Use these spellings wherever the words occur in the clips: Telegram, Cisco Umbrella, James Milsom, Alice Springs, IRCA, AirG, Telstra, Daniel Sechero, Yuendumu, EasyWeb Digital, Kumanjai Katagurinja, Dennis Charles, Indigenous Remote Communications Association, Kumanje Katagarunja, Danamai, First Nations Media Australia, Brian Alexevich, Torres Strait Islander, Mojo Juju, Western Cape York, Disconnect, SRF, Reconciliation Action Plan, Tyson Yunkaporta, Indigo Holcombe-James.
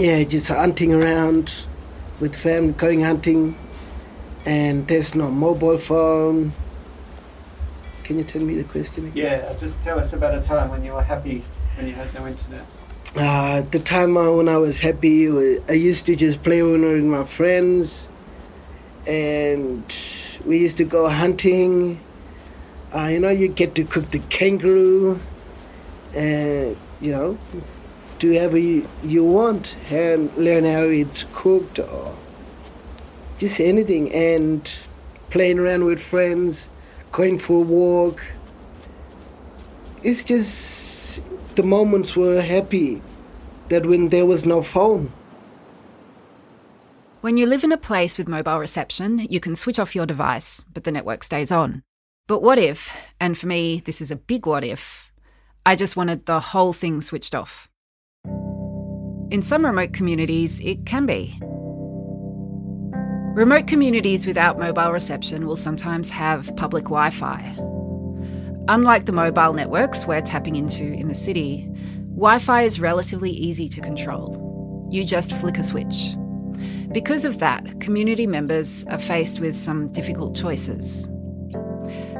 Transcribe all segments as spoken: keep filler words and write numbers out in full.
Yeah, just hunting around with family, going hunting, and there's no mobile phone. Can you tell me the question again? Yeah, just tell us about a time when you were happy when you had no internet. Uh, the time when I was happy, I used to just play with my friends, and we used to go hunting. Uh, you know, you get to cook the kangaroo, and you know, do whatever you, you want, and learn how it's cooked, or just anything, and playing around with friends, going for a walk. It's just the moments were happy that when there was no phone. When you live in a place with mobile reception, you can switch off your device, but the network stays on. But what if, and for me, this is a big what if, I just wanted the whole thing switched off? In some remote communities, it can be. Remote communities without mobile reception will sometimes have public Wi-Fi. Unlike the mobile networks we're tapping into in the city, Wi-Fi is relatively easy to control. You just flick a switch. Because of that, community members are faced with some difficult choices.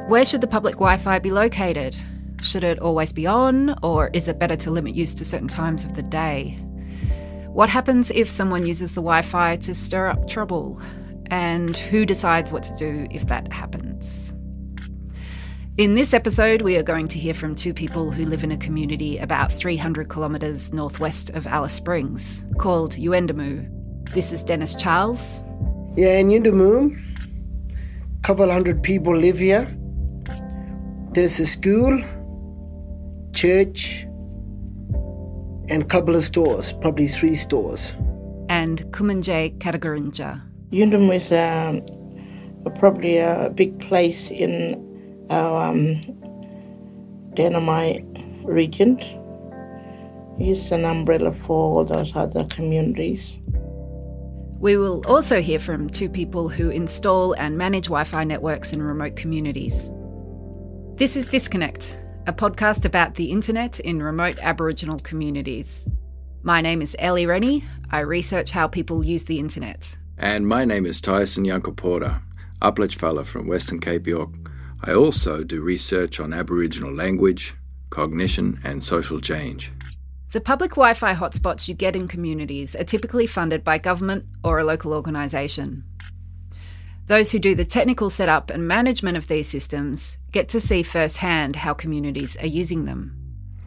Where should the public Wi-Fi be located? Should it always be on, or is it better to limit use to certain times of the day? What happens if someone uses the Wi-Fi to stir up trouble? And who decides what to do if that happens? In this episode, we are going to hear from two people who live in a community about three hundred kilometres northwest of Alice Springs, called Yuendumu. This is Dennis Charles. Yeah, in Yuendumu, a couple hundred people live here. There's a school, church, and a couple of stores, probably three stores. And Kumanje Katagarunja. Yuendumu is um, probably a big place in our um, Danamai region. It's an umbrella for all those other communities. We will also hear from two people who install and manage Wi-Fi networks in remote communities. This is Disconnect, a podcast about the internet in remote Aboriginal communities. My name is Ellie Rennie. I research how people use the internet. And my name is Tyson Yunkaporta, Upledge Fellow from Western Cape York. I also do research on Aboriginal language, cognition and social change. The public Wi-Fi hotspots you get in communities are typically funded by government or a local organisation. Those who do the technical setup and management of these systems get to see firsthand how communities are using them.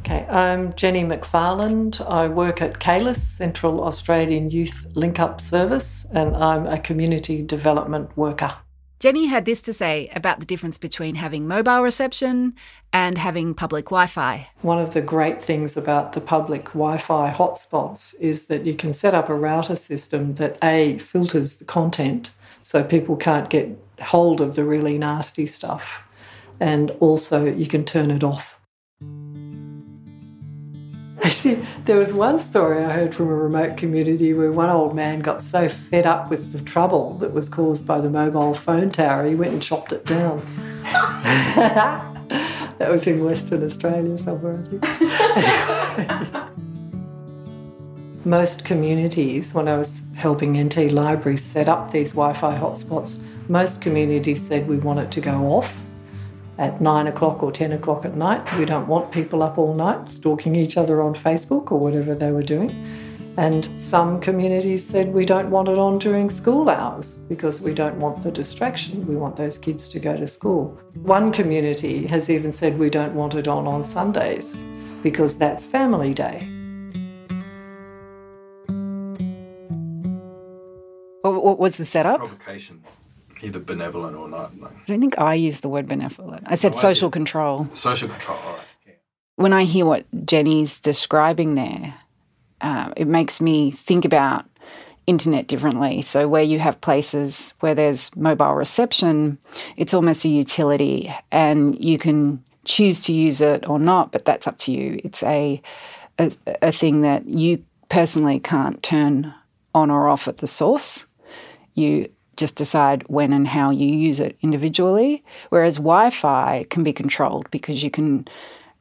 Okay, I'm Jenny McFarland. I work at CAYLUS, Central Australian Youth Link-Up Service, and I'm a community development worker. Jenny had this to say about the difference between having mobile reception and having public Wi-Fi. One of the great things about the public Wi-Fi hotspots is that you can set up a router system that A, filters the content so people can't get hold of the really nasty stuff, and also you can turn it off. Actually, there was one story I heard from a remote community where one old man got so fed up with the trouble that was caused by the mobile phone tower, he went and chopped it down. That was in Western Australia somewhere, I think. Most communities, when I was helping N T libraries set up these Wi-Fi hotspots, most communities said we want it to go off at nine o'clock or ten o'clock at night. We don't want people up all night stalking each other on Facebook or whatever they were doing. And some communities said we don't want it on during school hours because we don't want the distraction. We want those kids to go to school. One community has even said we don't want it on on Sundays because that's family day. What was the setup? Provocation. Either benevolent or not. No. I don't think I used the word benevolent. I said no, I social did. control. Social control, all right. Yeah. When I hear what Jenny's describing there, uh, it makes me think about internet differently. So where you have places where there's mobile reception, it's almost a utility and you can choose to use it or not, but that's up to you. It's a a, a thing that you personally can't turn on or off at the source. You just decide when and how you use it individually, whereas Wi-Fi can be controlled because you can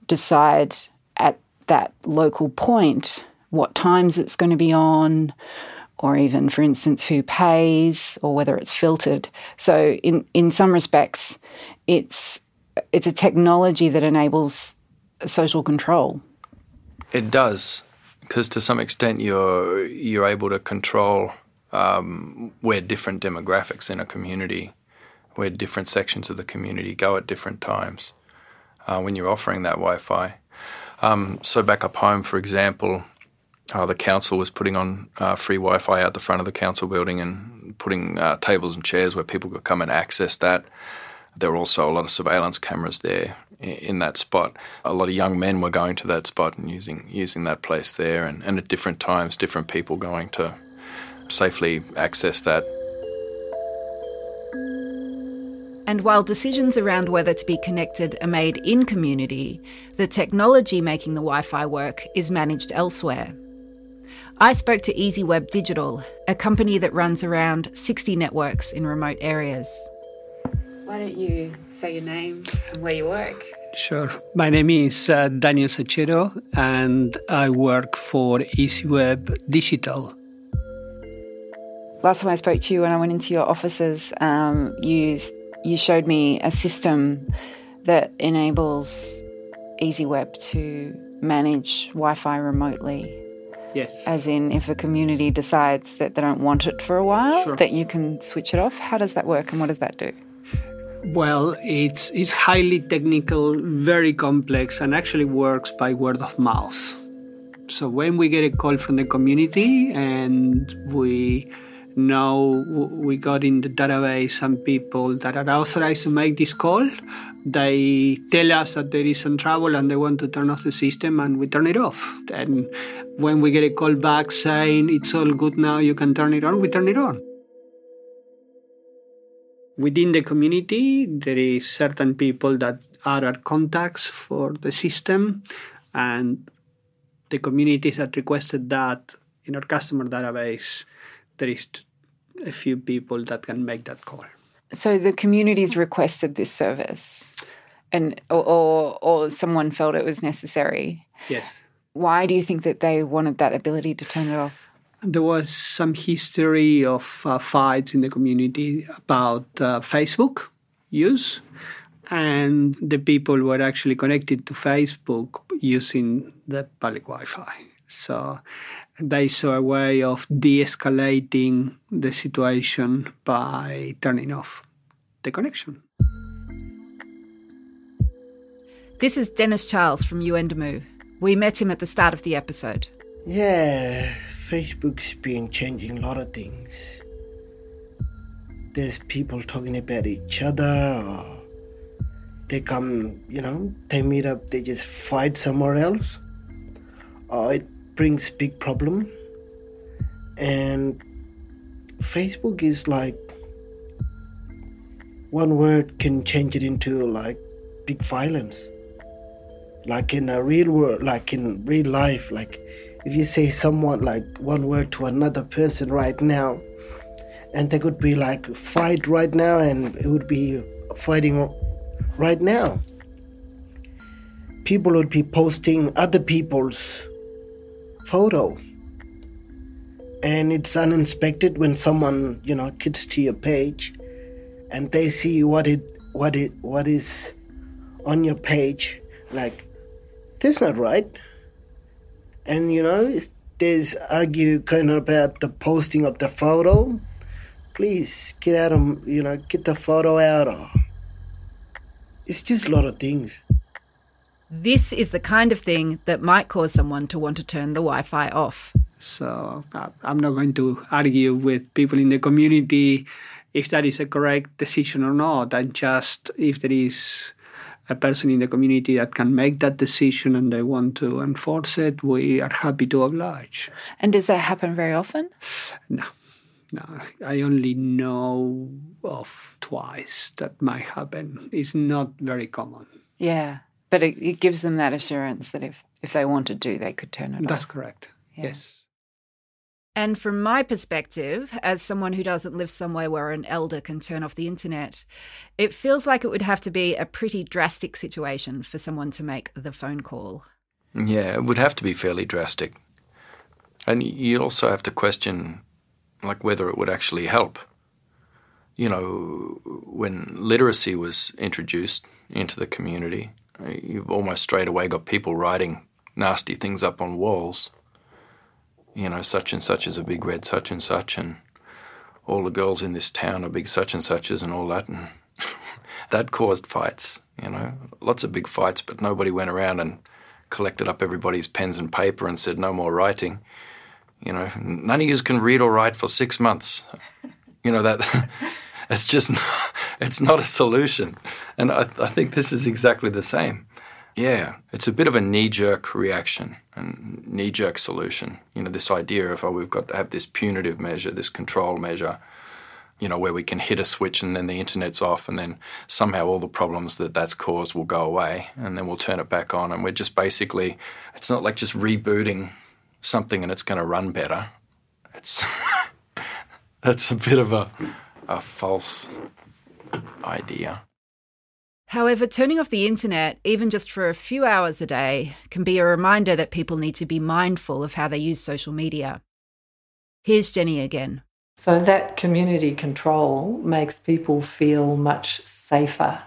decide at that local point what times it's going to be on, or even, for instance, who pays or whether it's filtered. So in, in some respects, it's it's a technology that enables social control. It does, because to some extent you're, you're able to control um, where different demographics in a community, where different sections of the community go at different times uh, when you're offering that Wi-Fi. Um, so back up home, for example, Uh, the council was putting on uh, free Wi-Fi out the front of the council building and putting uh, tables and chairs where people could come and access that. There were also a lot of surveillance cameras there in, in that spot. A lot of young men were going to that spot and using using that place there, and, and at different times, different people going to safely access that. And while decisions around whether to be connected are made in community, the technology making the Wi-Fi work is managed elsewhere. I spoke to EasyWeb Digital, a company that runs around sixty networks in remote areas. Why don't you say your name and where you work? Sure. My name is uh, Daniel Sechero, and I work for EasyWeb Digital. Last time I spoke to you, when I went into your offices, um, you, you showed me a system that enables EasyWeb to manage Wi-Fi remotely. Yes. As in, if a community decides that they don't want it for a while, sure, that you can switch it off. How does that work and what does that do? Well, it's it's highly technical, very complex, and actually works by word of mouth. So when we get a call from the community and we know we got in the database some people that are authorized to make this call, they tell us that there is some trouble and they want to turn off the system, and we turn it off. And when we get a call back saying it's all good now, you can turn it on, we turn it on. Within the community, there is certain people that are our contacts for the system, and the communities that requested that in our customer database, there is a few people that can make that call. So the communities requested this service, and or or someone felt it was necessary. Yes. Why do you think that they wanted that ability to turn it off? There was some history of uh, fights in the community about uh, Facebook use, and the people were actually connected to Facebook using the public Wi-Fi. So they saw a way of de-escalating the situation by turning off the connection. This is Dennis Charles from Yuendumu. We met him at the start of the episode. Yeah, Facebook's been changing a lot of things. There's people talking about each other, or they come, you know, they meet up, they just fight somewhere else. Or it brings big problem, and Facebook is like one word can change it into like big violence, like in a real world, like in real life. Like if you say someone like one word to another person right now, and they could be like fight right now, and it would be fighting right now. People would be posting other people's photo, and it's uninspected when someone, you know, gets to your page and they see what it what it what is on your page, like that's not right. And you know, there's argue kind of about the posting of the photo. Please get out of, you know, get the photo out. It's just a lot of things. This is the kind of thing that might cause someone to want to turn the Wi-Fi off. So I'm not going to argue with people in the community if that is a correct decision or not. And just if there is a person in the community that can make that decision and they want to enforce it, we are happy to oblige. And does that happen very often? No. No, I only know of twice that might happen. It's not very common. Yeah. But it, it gives them that assurance that if, if they wanted to, they could turn it off. That's correct, yeah. Yes. And from my perspective, as someone who doesn't live somewhere where an elder can turn off the internet, it feels like it would have to be a pretty drastic situation for someone to make the phone call. Yeah, it would have to be fairly drastic. And you also have to question, like, whether it would actually help. You know, when literacy was introduced into the community, you've almost straight away got people writing nasty things up on walls. You know, such and such is a big red such and such, and all the girls in this town are big such and suches and all that. And that caused fights, you know, lots of big fights, but nobody went around and collected up everybody's pens and paper and said, no more writing. You know, none of yous can read or write for six months. You know, that... It's just, it's not a solution. And I, I think this is exactly the same. Yeah, it's a bit of a knee-jerk reaction and knee-jerk solution. You know, this idea of, oh, we've got to have this punitive measure, this control measure, you know, where we can hit a switch and then the internet's off and then somehow all the problems that that's caused will go away and then we'll turn it back on. And we're just basically, it's not like just rebooting something and it's going to run better. It's that's a bit of a... a false idea. However, turning off the internet, even just for a few hours a day, can be a reminder that people need to be mindful of how they use social media. Here's Jenny again. So that community control makes people feel much safer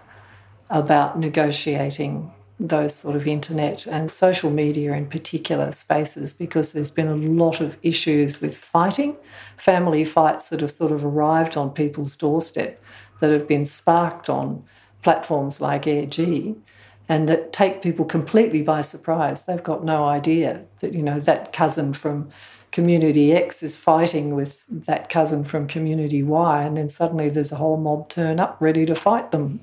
about negotiating those sort of internet and social media in particular spaces, because there's been a lot of issues with fighting, family fights that have sort of arrived on people's doorstep that have been sparked on platforms like AirG and that take people completely by surprise. They've got no idea that, you know, that cousin from Community X is fighting with that cousin from Community Y, and then suddenly there's a whole mob turn up ready to fight them.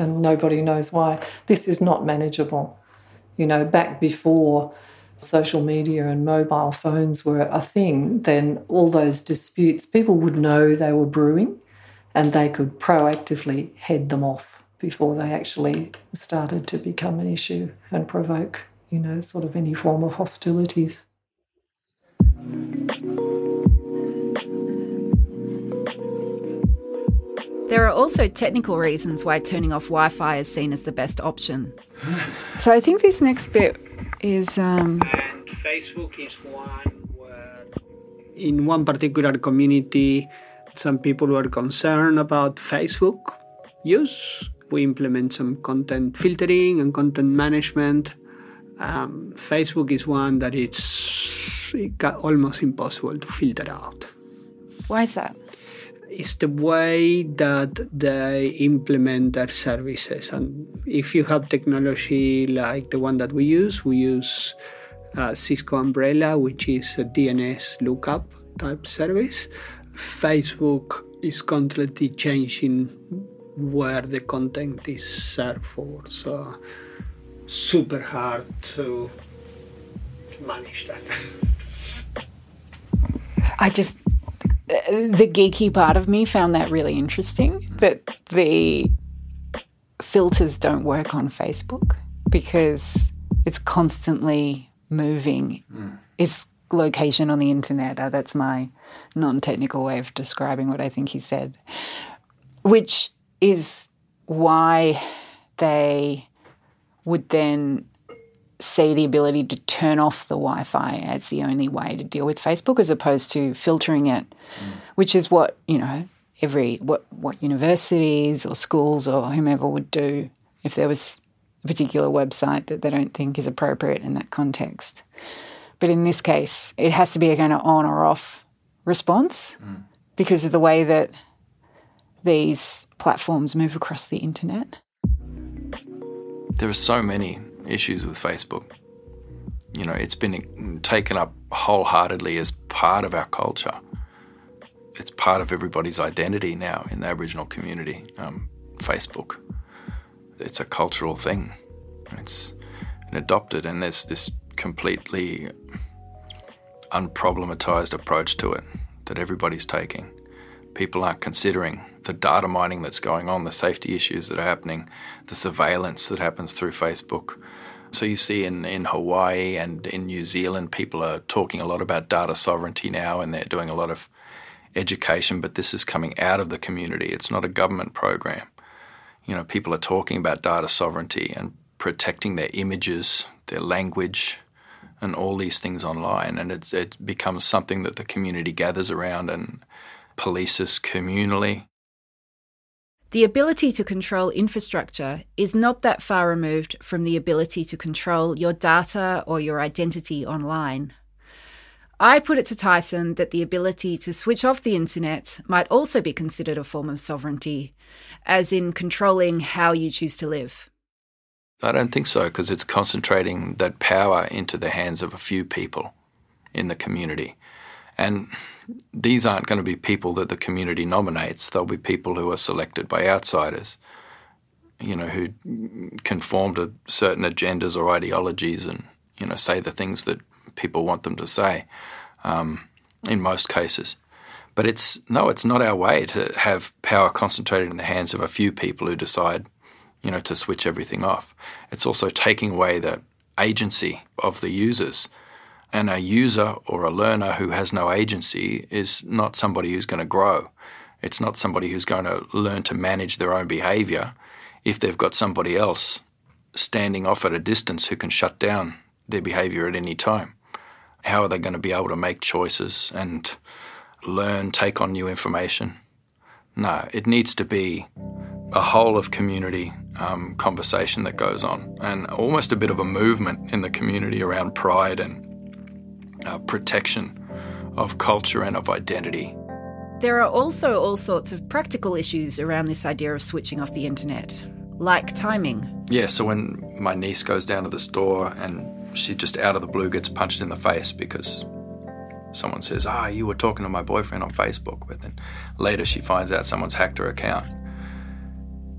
And nobody knows why. This is not manageable. You know, back before social media and mobile phones were a thing, then all those disputes, people would know they were brewing and they could proactively head them off before they actually started to become an issue and provoke, you know, sort of any form of hostilities. There are also technical reasons why turning off Wi-Fi is seen as the best option. So I think this next bit is... Um, and Facebook is one where... In one particular community, some people were concerned about Facebook use. We implement some content filtering and content management. Um, Facebook is one that it's it got almost impossible to filter out. Why is that? It's the way that they implement their services. And if you have technology like the one that we use, we use uh, Cisco Umbrella, which is a D N S lookup type service. Facebook is constantly changing where the content is served for. So super hard to manage that. I just... The geeky part of me found that really interesting, that the filters don't work on Facebook because it's constantly moving. Mm. Its location on the internet. Oh, that's my non-technical way of describing what I think he said, which is why they would then see the ability to turn off the Wi-Fi as the only way to deal with Facebook, as opposed to filtering it, mm. which is what, you know, every what what universities or schools or whomever would do if there was a particular website that they don't think is appropriate in that context. But in this case, it has to be a kind of on or off response mm. because of the way that these platforms move across the internet. There are so many issues with Facebook. You know, it's been taken up wholeheartedly as part of our culture. It's part of everybody's identity now in the Aboriginal community, um, Facebook. It's a cultural thing. It's adopted, and there's this completely unproblematized approach to it that everybody's taking. People aren't considering the data mining that's going on, the safety issues that are happening, the surveillance that happens through Facebook. So you see in, in Hawaii and in New Zealand, people are talking a lot about data sovereignty now, and they're doing a lot of education, but this is coming out of the community. It's not a government program. You know, people are talking about data sovereignty and protecting their images, their language, and all these things online, and it's, it becomes something that the community gathers around and polices communally. The ability to control infrastructure is not that far removed from the ability to control your data or your identity online. I put it to Tyson that the ability to switch off the internet might also be considered a form of sovereignty, as in controlling how you choose to live. I don't think so, because it's concentrating that power into the hands of a few people in the community. And these aren't going to be people that the community nominates. They'll be people who are selected by outsiders, you know, who conform to certain agendas or ideologies and, you know, say the things that people want them to say, um, in most cases. But it's no, it's not our way to have power concentrated in the hands of a few people who decide, you know, to switch everything off. It's also taking away the agency of the users. And a user or a learner who has no agency is not somebody who's going to grow. It's not somebody who's going to learn to manage their own behaviour if they've got somebody else standing off at a distance who can shut down their behaviour at any time. How are they going to be able to make choices and learn, take on new information? No, it needs to be a whole of community um, conversation that goes on, and almost a bit of a movement in the community around pride and uh, protection of culture and of identity. There are also all sorts of practical issues around this idea of switching off the internet, like timing. Yeah, so when my niece goes down to the store and she just out of the blue gets punched in the face because someone says, ah, oh, you were talking to my boyfriend on Facebook. But then later she finds out someone's hacked her account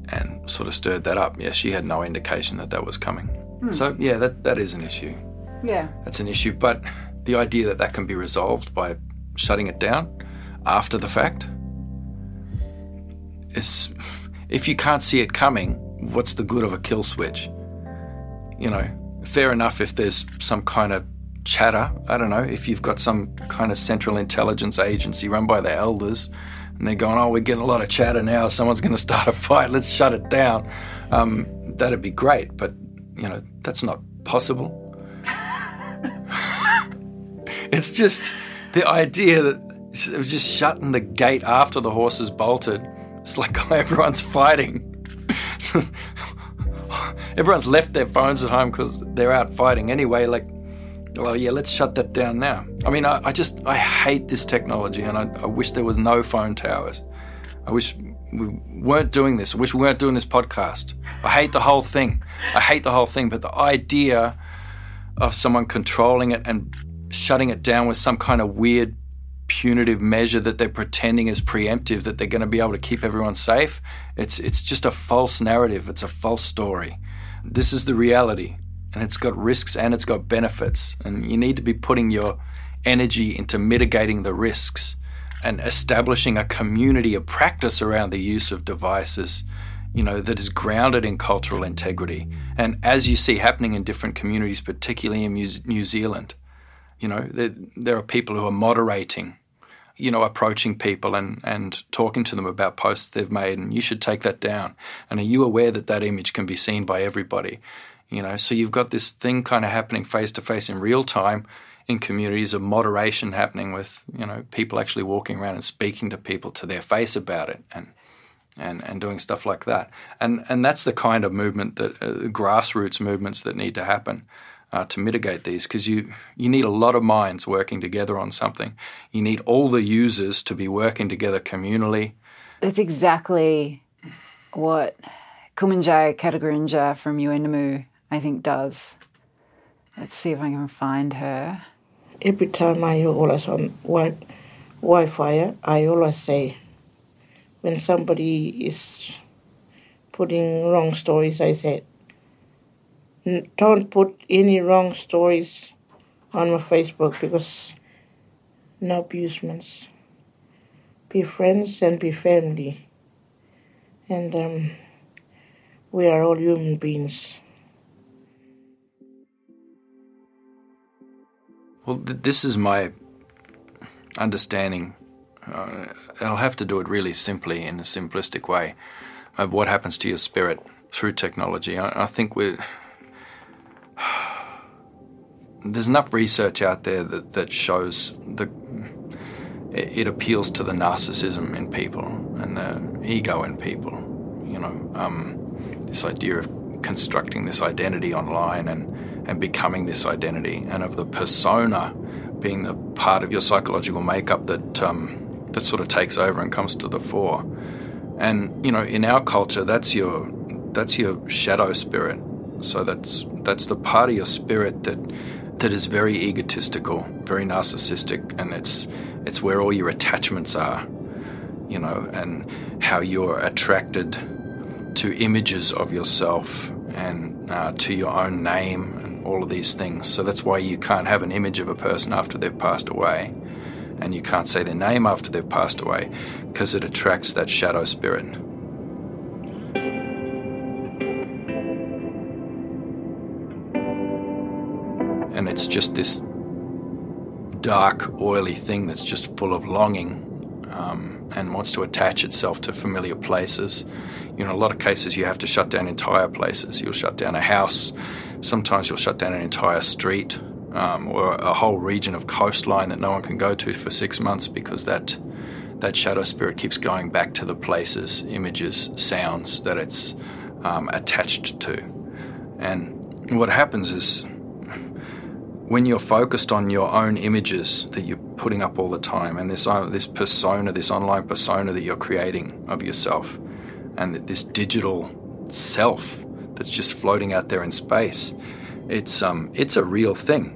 and sort of stirred that up. Yeah, she had no indication that that was coming. Hmm. So, yeah, that, that is an issue. Yeah. That's an issue. But the idea that that can be resolved by shutting it down after the fact is, if you can't see it coming, what's the good of a kill switch? You know, fair enough if there's some kind of chatter, I don't know, if you've got some kind of central intelligence agency run by the elders and they're going, oh, we're getting a lot of chatter now, someone's going to start a fight, let's shut it down. Um, that'd be great, but, you know, that's not possible. It's just the idea that just shutting the gate after the horse has bolted, it's like everyone's fighting. Everyone's left their phones at home because they're out fighting anyway. Like, well, yeah, let's shut that down now. I mean, I, I just, I hate this technology, and I, I wish there was no phone towers. I wish we weren't doing this. I wish we weren't doing this podcast. I hate the whole thing. I hate the whole thing. But the idea of someone controlling it and shutting it down with some kind of weird punitive measure that they're pretending is preemptive, that they're going to be able to keep everyone safe, it's it's just a false narrative. It's a false story. This is the reality, and it's got risks and it's got benefits, and you need to be putting your energy into mitigating the risks and establishing a community of practice around the use of devices, you know, that is grounded in cultural integrity. And as you see happening in different communities, particularly in New Zealand, you know, there, there are people who are moderating, you know, approaching people and, and talking to them about posts they've made, and you should take that down. And are you aware that that image can be seen by everybody? You know, so you've got this thing kind of happening face-to-face in real time in communities of moderation happening with, you know, people actually walking around and speaking to people to their face about it and and, and doing stuff like that. And and that's the kind of movement, that uh, grassroots movements that need to happen. Uh, to mitigate these, because you, you need a lot of minds working together on something. You need all the users to be working together communally. That's exactly what Kumanjai Katagurinja from Yuendumu, I think, does. Let's see if I can find her. Every time I always on wi- Wi-Fi, I always say, when somebody is putting wrong stories, I say, don't put any wrong stories on my Facebook, because no abusements. Be friends and be family. And um, we are all human beings. Well, th- this is my understanding. Uh, I'll have to do it really simply, in a simplistic way, of what happens to your spirit through technology. I, I think we're... there's enough research out there that, that shows the it, it appeals to the narcissism in people and the ego in people. You know, um, this idea of constructing this identity online and, and becoming this identity, and of the persona being the part of your psychological makeup that um, that sort of takes over and comes to the fore. And you know, in our culture, that's your that's your shadow spirit. So that's that's the part of your spirit that that is very egotistical, very narcissistic, and it's it's where all your attachments are, you know, and how you're attracted to images of yourself and uh, to your own name and all of these things. So that's why you can't have an image of a person after they've passed away, and you can't say their name after they've passed away, because it attracts that shadow spirit. And it's just this dark, oily thing that's just full of longing um, and wants to attach itself to familiar places. You know, in a lot of cases you have to shut down entire places. You'll shut down a house. Sometimes you'll shut down an entire street um, or a whole region of coastline that no one can go to for six months because that that shadow spirit keeps going back to the places, images, sounds that it's um, attached to. And what happens is, when you're focused on your own images that you're putting up all the time, and this uh, this persona, this online persona that you're creating of yourself, and this digital self that's just floating out there in space, it's um it's a real thing,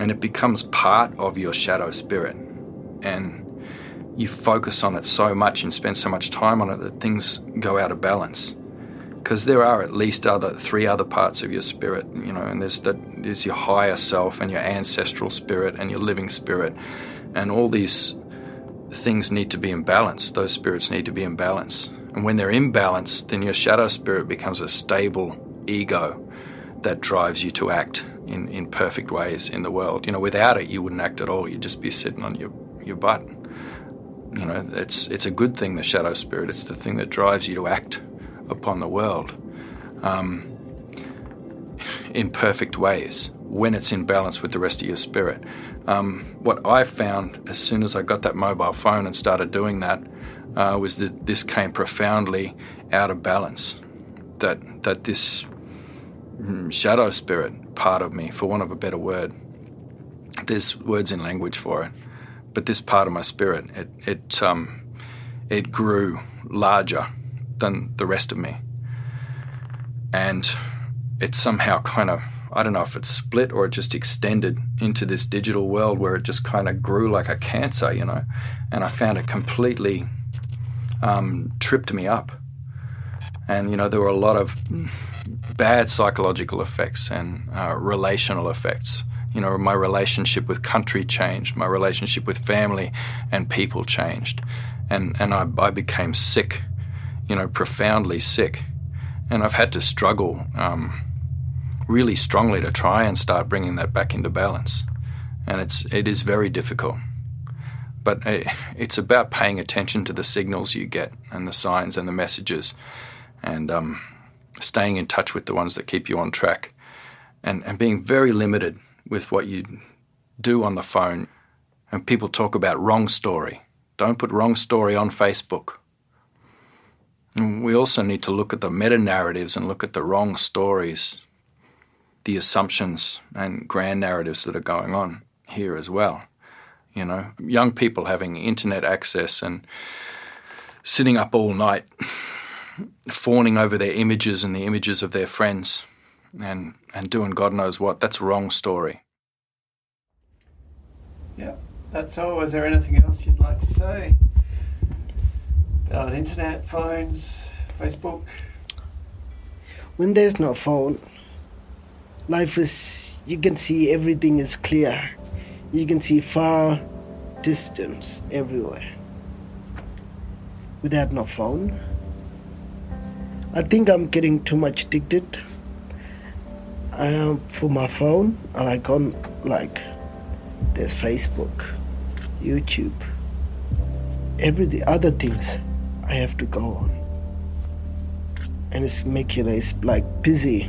and it becomes part of your shadow spirit, and you focus on it so much and spend so much time on it that things go out of balance. Because there are at least other three other parts of your spirit, you know, and there's that there's your higher self and your ancestral spirit and your living spirit, and all these things need to be in balance. Those spirits need to be in balance, and when they're in balance, then your shadow spirit becomes a stable ego that drives you to act in, in perfect ways in the world. You know, without it, you wouldn't act at all. You'd just be sitting on your your butt. You know, it's it's a good thing, the shadow spirit. It's the thing that drives you to act upon the world um, in perfect ways when it's in balance with the rest of your spirit. Um, what I found as soon as I got that mobile phone and started doing that uh, was that this came profoundly out of balance, that that this shadow spirit part of me, for want of a better word — there's words in language for it — but this part of my spirit, it it um, it grew larger than the rest of me, and it somehow kind of, I don't know if it split or it just extended into this digital world where it just kind of grew like a cancer, you know, and I found it completely um, tripped me up. And you know, there were a lot of bad psychological effects and uh, relational effects. You know, my relationship with country changed, my relationship with family and people changed, and, and I, I became sick, you know, profoundly sick. And I've had to struggle um, really strongly to try and start bringing that back into balance. And it's it is very difficult. But it, it's about paying attention to the signals you get and the signs and the messages, and um, staying in touch with the ones that keep you on track, and, and being very limited with what you do on the phone. And people talk about wrong story. Don't put wrong story on Facebook. We also need to look at the meta-narratives and look at the wrong stories, the assumptions and grand narratives that are going on here as well. You know, young people having internet access and sitting up all night fawning over their images and the images of their friends and, and doing God knows what, that's a wrong story. Yeah, that's all. Is there anything else you'd like to say? Uh, internet, phones, Facebook. When there's no phone, life is, you can see everything is clear. You can see far distance everywhere. Without no phone, I think I'm getting too much addicted um, for my phone. I like on, like, there's Facebook, YouTube, every the other things I have to go on, and it's making us like busy.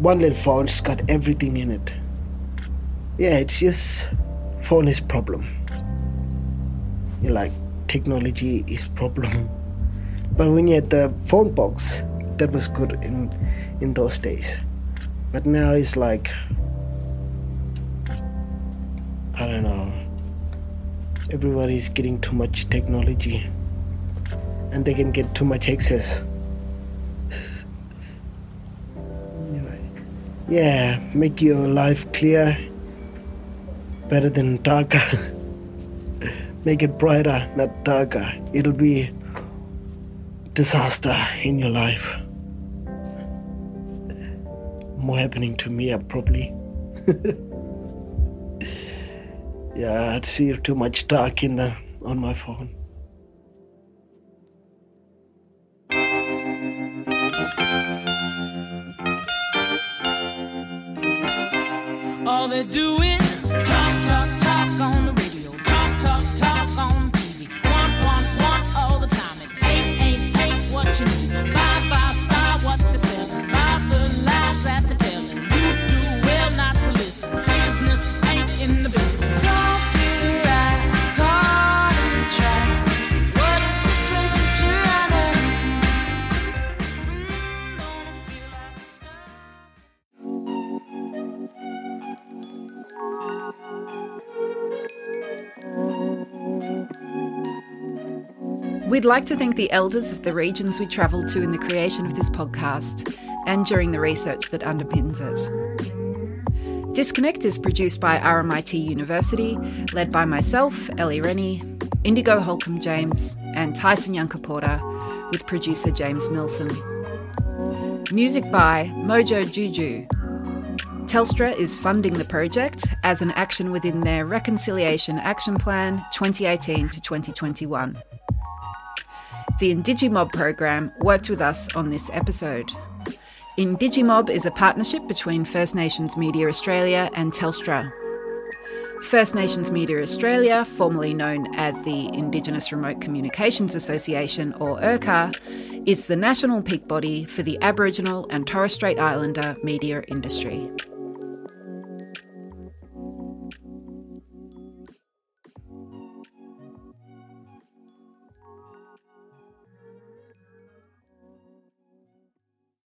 One little phone's got everything in it. yeah, it's just phone is problem. You're like, technology is problem. But when you had the phone box, that was good in in those days. But now it's like, I don't know, everybody's getting too much technology and they can get too much access. Yeah, make your life clear, better than darker. Make it brighter, not darker. It'll be disaster in your life. More happening to me, probably. Yeah, I'd see too much dark in the on my phone. All they do is talk, talk, talk on the radio, talk, talk, talk on T V, want, want, want all the time, and ain't, ain't, ain't what you need, buy, buy, buy what they're selling, buy the lies that they're telling, you do well not to listen, business ain't in the business. Don't be right, caught in the trap, what is this race that you're running? Mm, don't feel like a star. We'd like to thank the elders of the regions we travelled to in the creation of this podcast and during the research that underpins it. Disconnect is produced by R M I T University, led by myself, Ellie Rennie, Indigo Holcombe-James and Tyson Yunkaporta, with producer James Milsom. Music by Mojo Juju. Telstra is funding the project as an action within their Reconciliation Action Plan twenty eighteen to twenty twenty-one. The inDigiMOB program worked with us on this episode. inDigiMOB is a partnership between First Nations Media Australia and Telstra. First Nations Media Australia, formerly known as the Indigenous Remote Communications Association, or I R C A, is the national peak body for the Aboriginal and Torres Strait Islander media industry.